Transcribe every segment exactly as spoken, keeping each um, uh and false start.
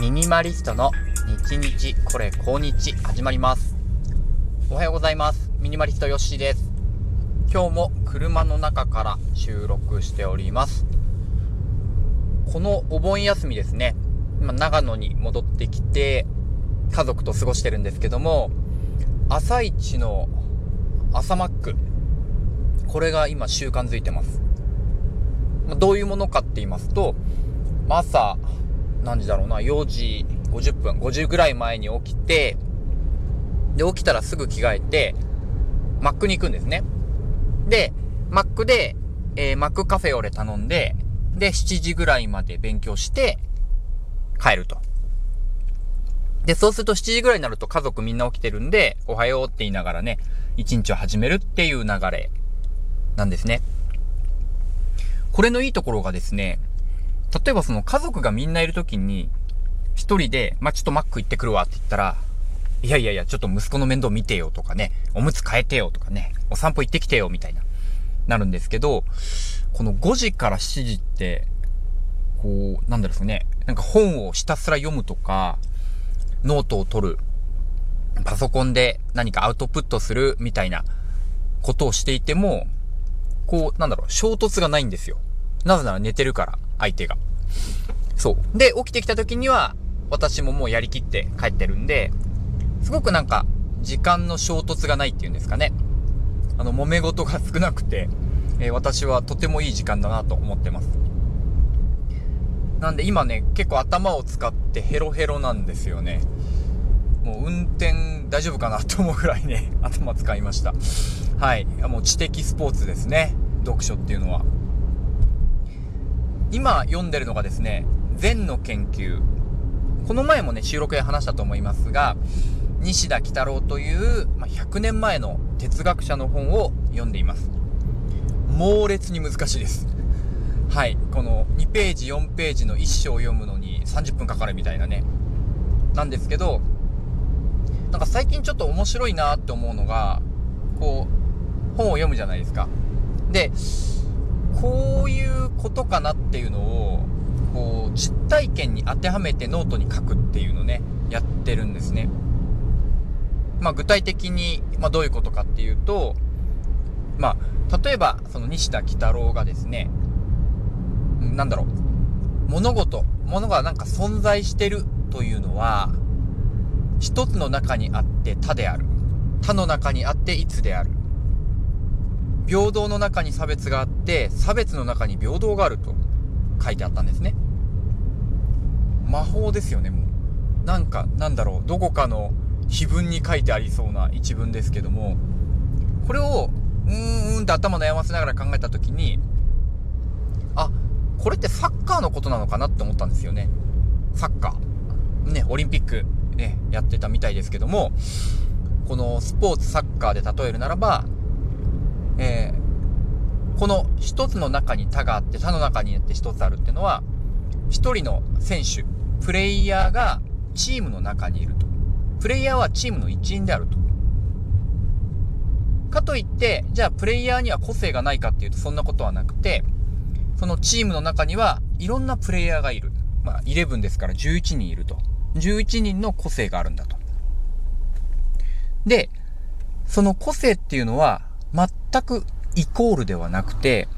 ミニマリストの日日これ後日始まります。おはようございます。ミニマリストよっしーです。今日も車の中から収録しております。このお盆休みですね、今長野に戻ってきて家族と過ごしてるんですけども、朝一の朝マック、これが今習慣づいてます。どういうものかって言いますと、朝何時だろうな、よじごじゅっぷんごじぐらい前に起きて、で起きたらすぐ着替えてマックに行くんですね。でマックで、えー、マックカフェオレ頼んで、でしちじぐらいまで勉強して帰ると。でそうするとしちじぐらいになると家族みんな起きてるんで、おはようって言いながらね、一日を始めるっていう流れなんですね。これのいいところがですね、例えばその家族がみんないるときに一人で、まあ、ちょっとマック行ってくるわって言ったら、いやいやいやちょっと息子の面倒見てよとかね、おむつ替えてよとかね、お散歩行ってきてよみたいななるんですけど、このごじからしちじってこうなんだろうですね、なんか本をひたすら読むとか、ノートを取る、パソコンで何かアウトプットするみたいなことをしていても、こうなんだろう、衝突がないんですよ。なぜなら寝てるから、相手が。そう。で、起きてきた時には、私ももうやりきって帰ってるんで、すごくなんか、時間の衝突がないっていうんですかね。あの、揉め事が少なくて、えー、私はとてもいい時間だなと思ってます。なんで今ね、結構頭を使ってヘロヘロなんですよね。もう運転大丈夫かなと思うぐらいね、頭使いました。はい。もう知的スポーツですね、読書っていうのは。今読んでるのがですね、禅の研究。この前もね、収録で話したと思いますが、西田幾多郎という、まあ、ひゃくねんまえの哲学者の本を読んでいます。猛烈に難しいです。はい。このにページ、よんページの一章を読むのにさんじゅっぷんかかるみたいなね。なんですけど、なんか最近ちょっと面白いなって思うのが、こう、本を読むじゃないですか。で、こういうことかなっていうのをこう実体験に当てはめてノートに書くっていうのね、やってるんですね。まあ具体的に、まあ、どういうことかっていうと、まあ例えばその西田幾多郎がですね、なんだろう、物事物がなんか存在してるというのは、一つの中にあって他である、他の中にあって一である、平等の中に差別があって差別の中に平等があると書いてあったんですね。魔法ですよね。もうなんかなんだろう、どこかの碑文に書いてありそうな一文ですけども、これをうーんって頭悩ませながら考えた時に、あ、これってサッカーのことなのかなって思ったんですよね。サッカーね、オリンピックねやってたみたいですけども、このスポーツサッカーで例えるならば、えー、この一つの中に他があって他の中にあって一つあるっていうのは、一人の選手プレイヤーがチームの中にいると、プレイヤーはチームの一員であると。かといってじゃあプレイヤーには個性がないかっていうと、そんなことはなくて、そのチームの中にはいろんなプレイヤーがいる、まあじゅういちですからじゅういちにんいると、じゅういちにんの個性があるんだと。でその個性っていうのは全くイコールではなくて、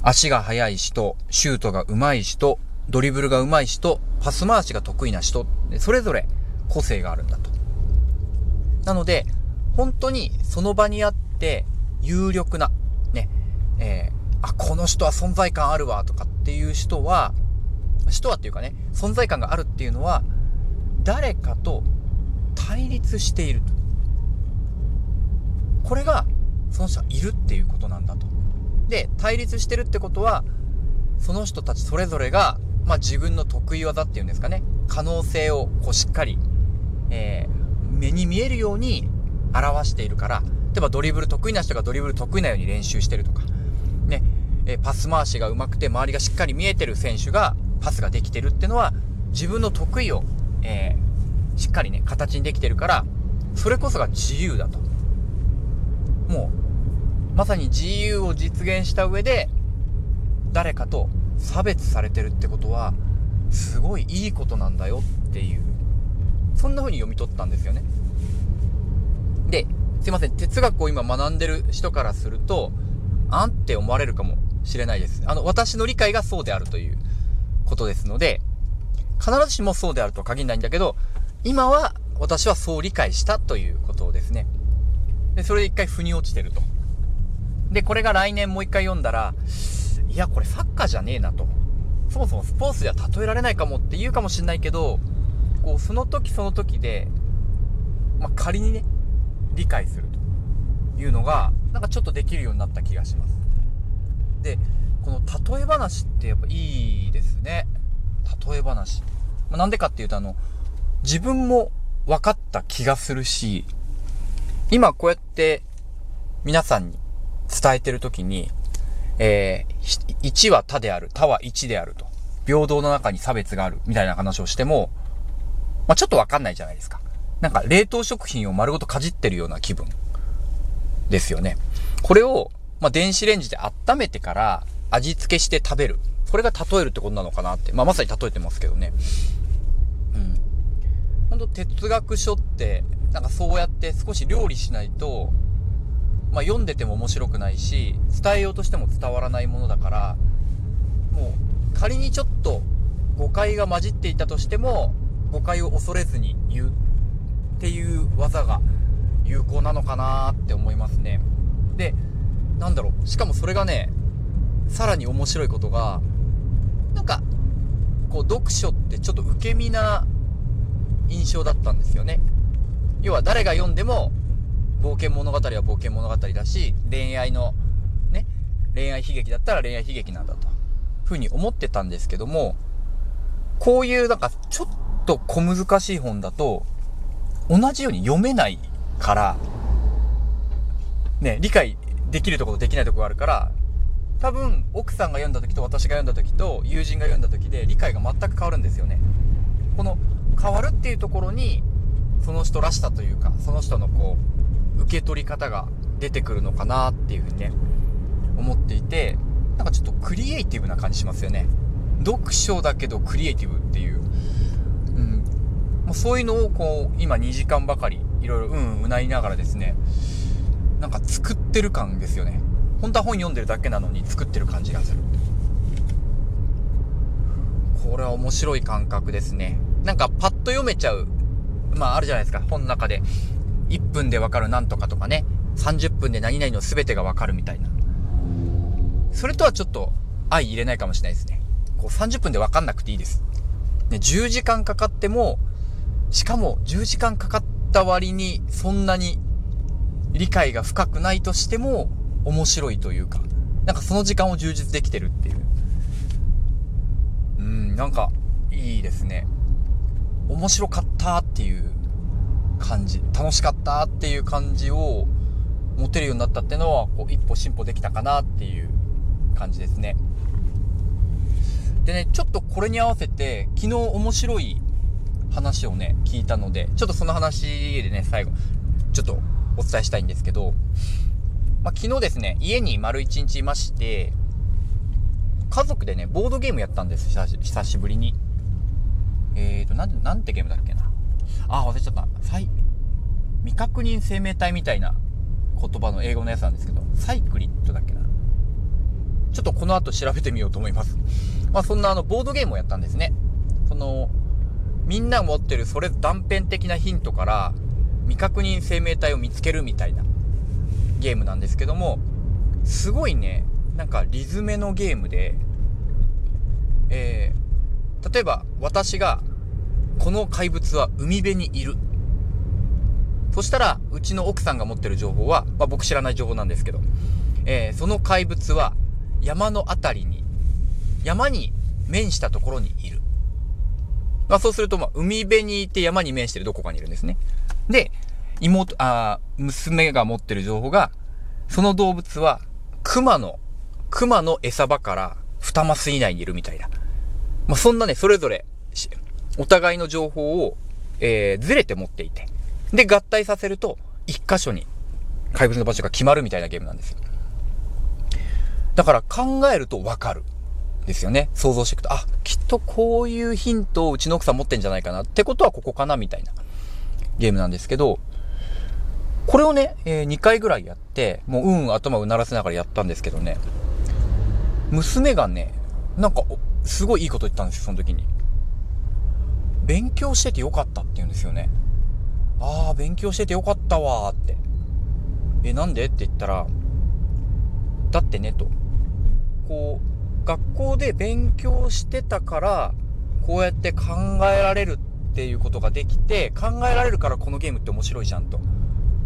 足が速い人、シュートが上手い人、ドリブルが上手い人、パス回しが得意な人、それぞれ個性があるんだと。なので本当にその場にあって有力なね、えー、あ、この人は存在感あるわとかっていう人は人はっていうかね、存在感があるっていうのは、誰かと対立していると、これがその人はいるっていうことなんだと。で対立してるってことは、その人たちそれぞれが、まあ、自分の得意技っていうんですかね、可能性をこうしっかり、えー、目に見えるように表しているから、例えばドリブル得意な人がドリブル得意なように練習してるとか、ね、えー、パス回しが上手くて周りがしっかり見えてる選手がパスができてるってのは、自分の得意を、えー、しっかりね形にできてるから、それこそが自由だと。もうまさに自由を実現した上で、誰かと差別されてるってことは、すごいいいことなんだよっていう、そんな風に読み取ったんですよね。で、すいません、哲学を今学んでる人からすると、あんって思われるかもしれないです。あの、私の理解がそうであるということですので、必ずしもそうであるとは限らないんだけど、今は私はそう理解したということですね。で、それで一回腑に落ちてると。で、これが来年もう一回読んだら、いや、これサッカーじゃねえなと。そもそもスポーツでは例えられないかもって言うかもしれないけど、こう、その時その時で、まあ、仮にね、理解するというのが、なんかちょっとできるようになった気がします。で、この例え話ってやっぱいいですね。例え話。まあ、なんでかっていうと、あの、自分も分かった気がするし、今こうやって皆さんに伝えてるときに、えー、一は他である、他は一であると。平等の中に差別がある、みたいな話をしても、まあ、ちょっと分かんないじゃないですか。なんか冷凍食品を丸ごとかじってるような気分ですよね。これを、まあ、電子レンジで温めてから味付けして食べる。これが例えるってことなのかなって。まあ、まさに例えてますけどね。うん。ほんと哲学書って、なんかそうやって少し料理しないと、まあ、読んでても面白くないし、伝えようとしても伝わらないものだから、もう仮にちょっと誤解が混じっていたとしても、誤解を恐れずに言うっていう技が有効なのかなって思いますね。で、なんだろう、しかもそれがね、さらに面白いことが、なんかこう読書ってちょっと受け身な印象だったんですよね。要は誰が読んでも冒険物語は冒険物語だし、恋愛のね、恋愛悲劇だったら恋愛悲劇なんだとふうに思ってたんですけども、こういうなんかちょっと小難しい本だと同じように読めないからね、理解できるところとできないところがあるから、多分奥さんが読んだ時と私が読んだ時と友人が読んだ時で理解が全く変わるんですよね。この変わるっていうところに、その人らしさというか、その人のこう受け取り方が出てくるのかなっていうふうにね、思っていて、なんかちょっとクリエイティブな感じしますよね。読書だけどクリエイティブっていう、うん、もうそういうのをこう今にじかんばかりいろいろうんうなりながらですね、なんか作ってる感ですよね。本当は本読んでるだけなのに作ってる感じがする。これは面白い感覚ですね。なんかパッと読めちゃう、まああるじゃないですか、本の中でいっぷんでわかるなんとかとかね、さんじゅっぷんで何々の全てがわかるみたいな。それとはちょっと相入れないかもしれないですね。こうさんじゅっぷんでわかんなくていいです、ね、じゅうじかんかかっても、しかもじゅうじかんかかった割にそんなに理解が深くないとしても面白いというか、なんかその時間を充実できてるっていう、うん、なんかいいですね。面白かったっていう感じ、楽しかったっていう感じを持てるようになったっていうのは、こう一歩進歩できたかなっていう感じですね。でね、ちょっとこれに合わせて昨日面白い話をね聞いたので、ちょっとその話でね最後ちょっとお伝えしたいんですけど、まあ、昨日ですね、家に丸一日いまして、家族でねボードゲームやったんです。久しぶりにえーと、なん、なんてゲームだっけな。あー、忘れちゃった。サイ、未確認生命体みたいな言葉の英語のやつなんですけど、サイクリットだっけな。ちょっとこの後調べてみようと思います。まあそんなあの、ボードゲームをやったんですね。その、みんな持ってるそれ断片的なヒントから、未確認生命体を見つけるみたいなゲームなんですけども、すごいね、なんかリズメのゲームで、えー、例えば私が、この怪物は海辺にいる。そしたら、うちの奥さんが持ってる情報は、まあ僕知らない情報なんですけど、えー、その怪物は山のあたりに、山に面したところにいる。まあそうすると、まあ海辺にいて山に面してるどこかにいるんですね。で、妹、あ、娘が持ってる情報が、その動物は熊の、熊の餌場からにマス以内にいるみたいな。まあそんなね、それぞれ、お互いの情報を、えー、ずれて持っていて、で合体させると一箇所に怪物の場所が決まるみたいなゲームなんですよ。だから考えるとわかる、ですよね。想像していくと、あ、きっとこういうヒントをうちの奥さん持ってんじゃないかなってことはここかなみたいなゲームなんですけど、これをね、えー、にかいぐらいやって、もううん頭うならせながらやったんですけどね、娘がね、なんかすごいいいこと言ったんですよ、その時に。勉強しててよかったって言うんですよね。ああ、勉強しててよかったわーって。え、なんでって言ったら、だってねと、こう学校で勉強してたからこうやって考えられるっていうことができて、考えられるからこのゲームって面白いじゃんと。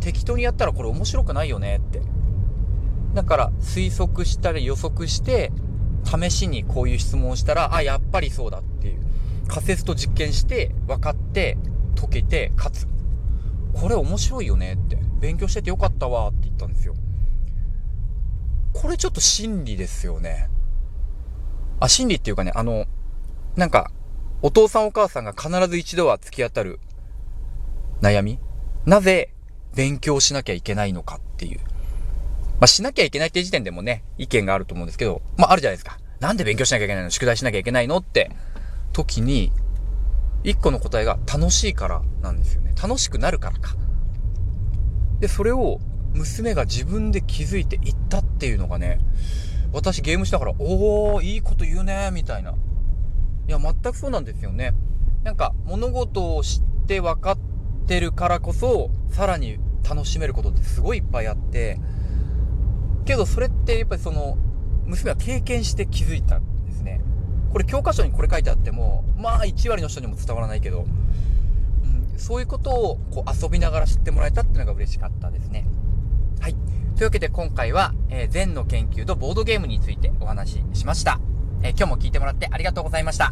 適当にやったらこれ面白くないよねって。だから推測したり予測して試しにこういう質問をしたら、あ、やっぱりそうだっていう仮説と実験して分かって解けて勝つ、これ面白いよねって、勉強しててよかったわって言ったんですよ。これちょっと真理ですよね。あ、真理っていうかね、あの、なんか、お父さんお母さんが必ず一度は突き当たる悩み。なぜ勉強しなきゃいけないのかっていう。まあ、しなきゃいけないっていう時点でもね、意見があると思うんですけど、まあ、あるじゃないですか。なんで勉強しなきゃいけないの？宿題しなきゃいけないの？って時に、一個の答えが楽しいからなんですよね。楽しくなるからか。で、それを、娘が自分で気づいていったっていうのがね、私ゲームしながら、おー、いいこと言うねみたいな。いや、全くそうなんですよね。なんか物事を知って分かってるからこそさらに楽しめることってすごいいっぱいあって、けどそれってやっぱりその娘は経験して気づいたんですね。これ教科書にこれ書いてあってもまあいち割の人にも伝わらないけど、うん、そういうことをこう遊びながら知ってもらえたっていうのが嬉しかったですね。はい、というわけで今回は、えー、禅の研究とボードゲームについてお話ししました。えー、今日も聞いてもらってありがとうございました。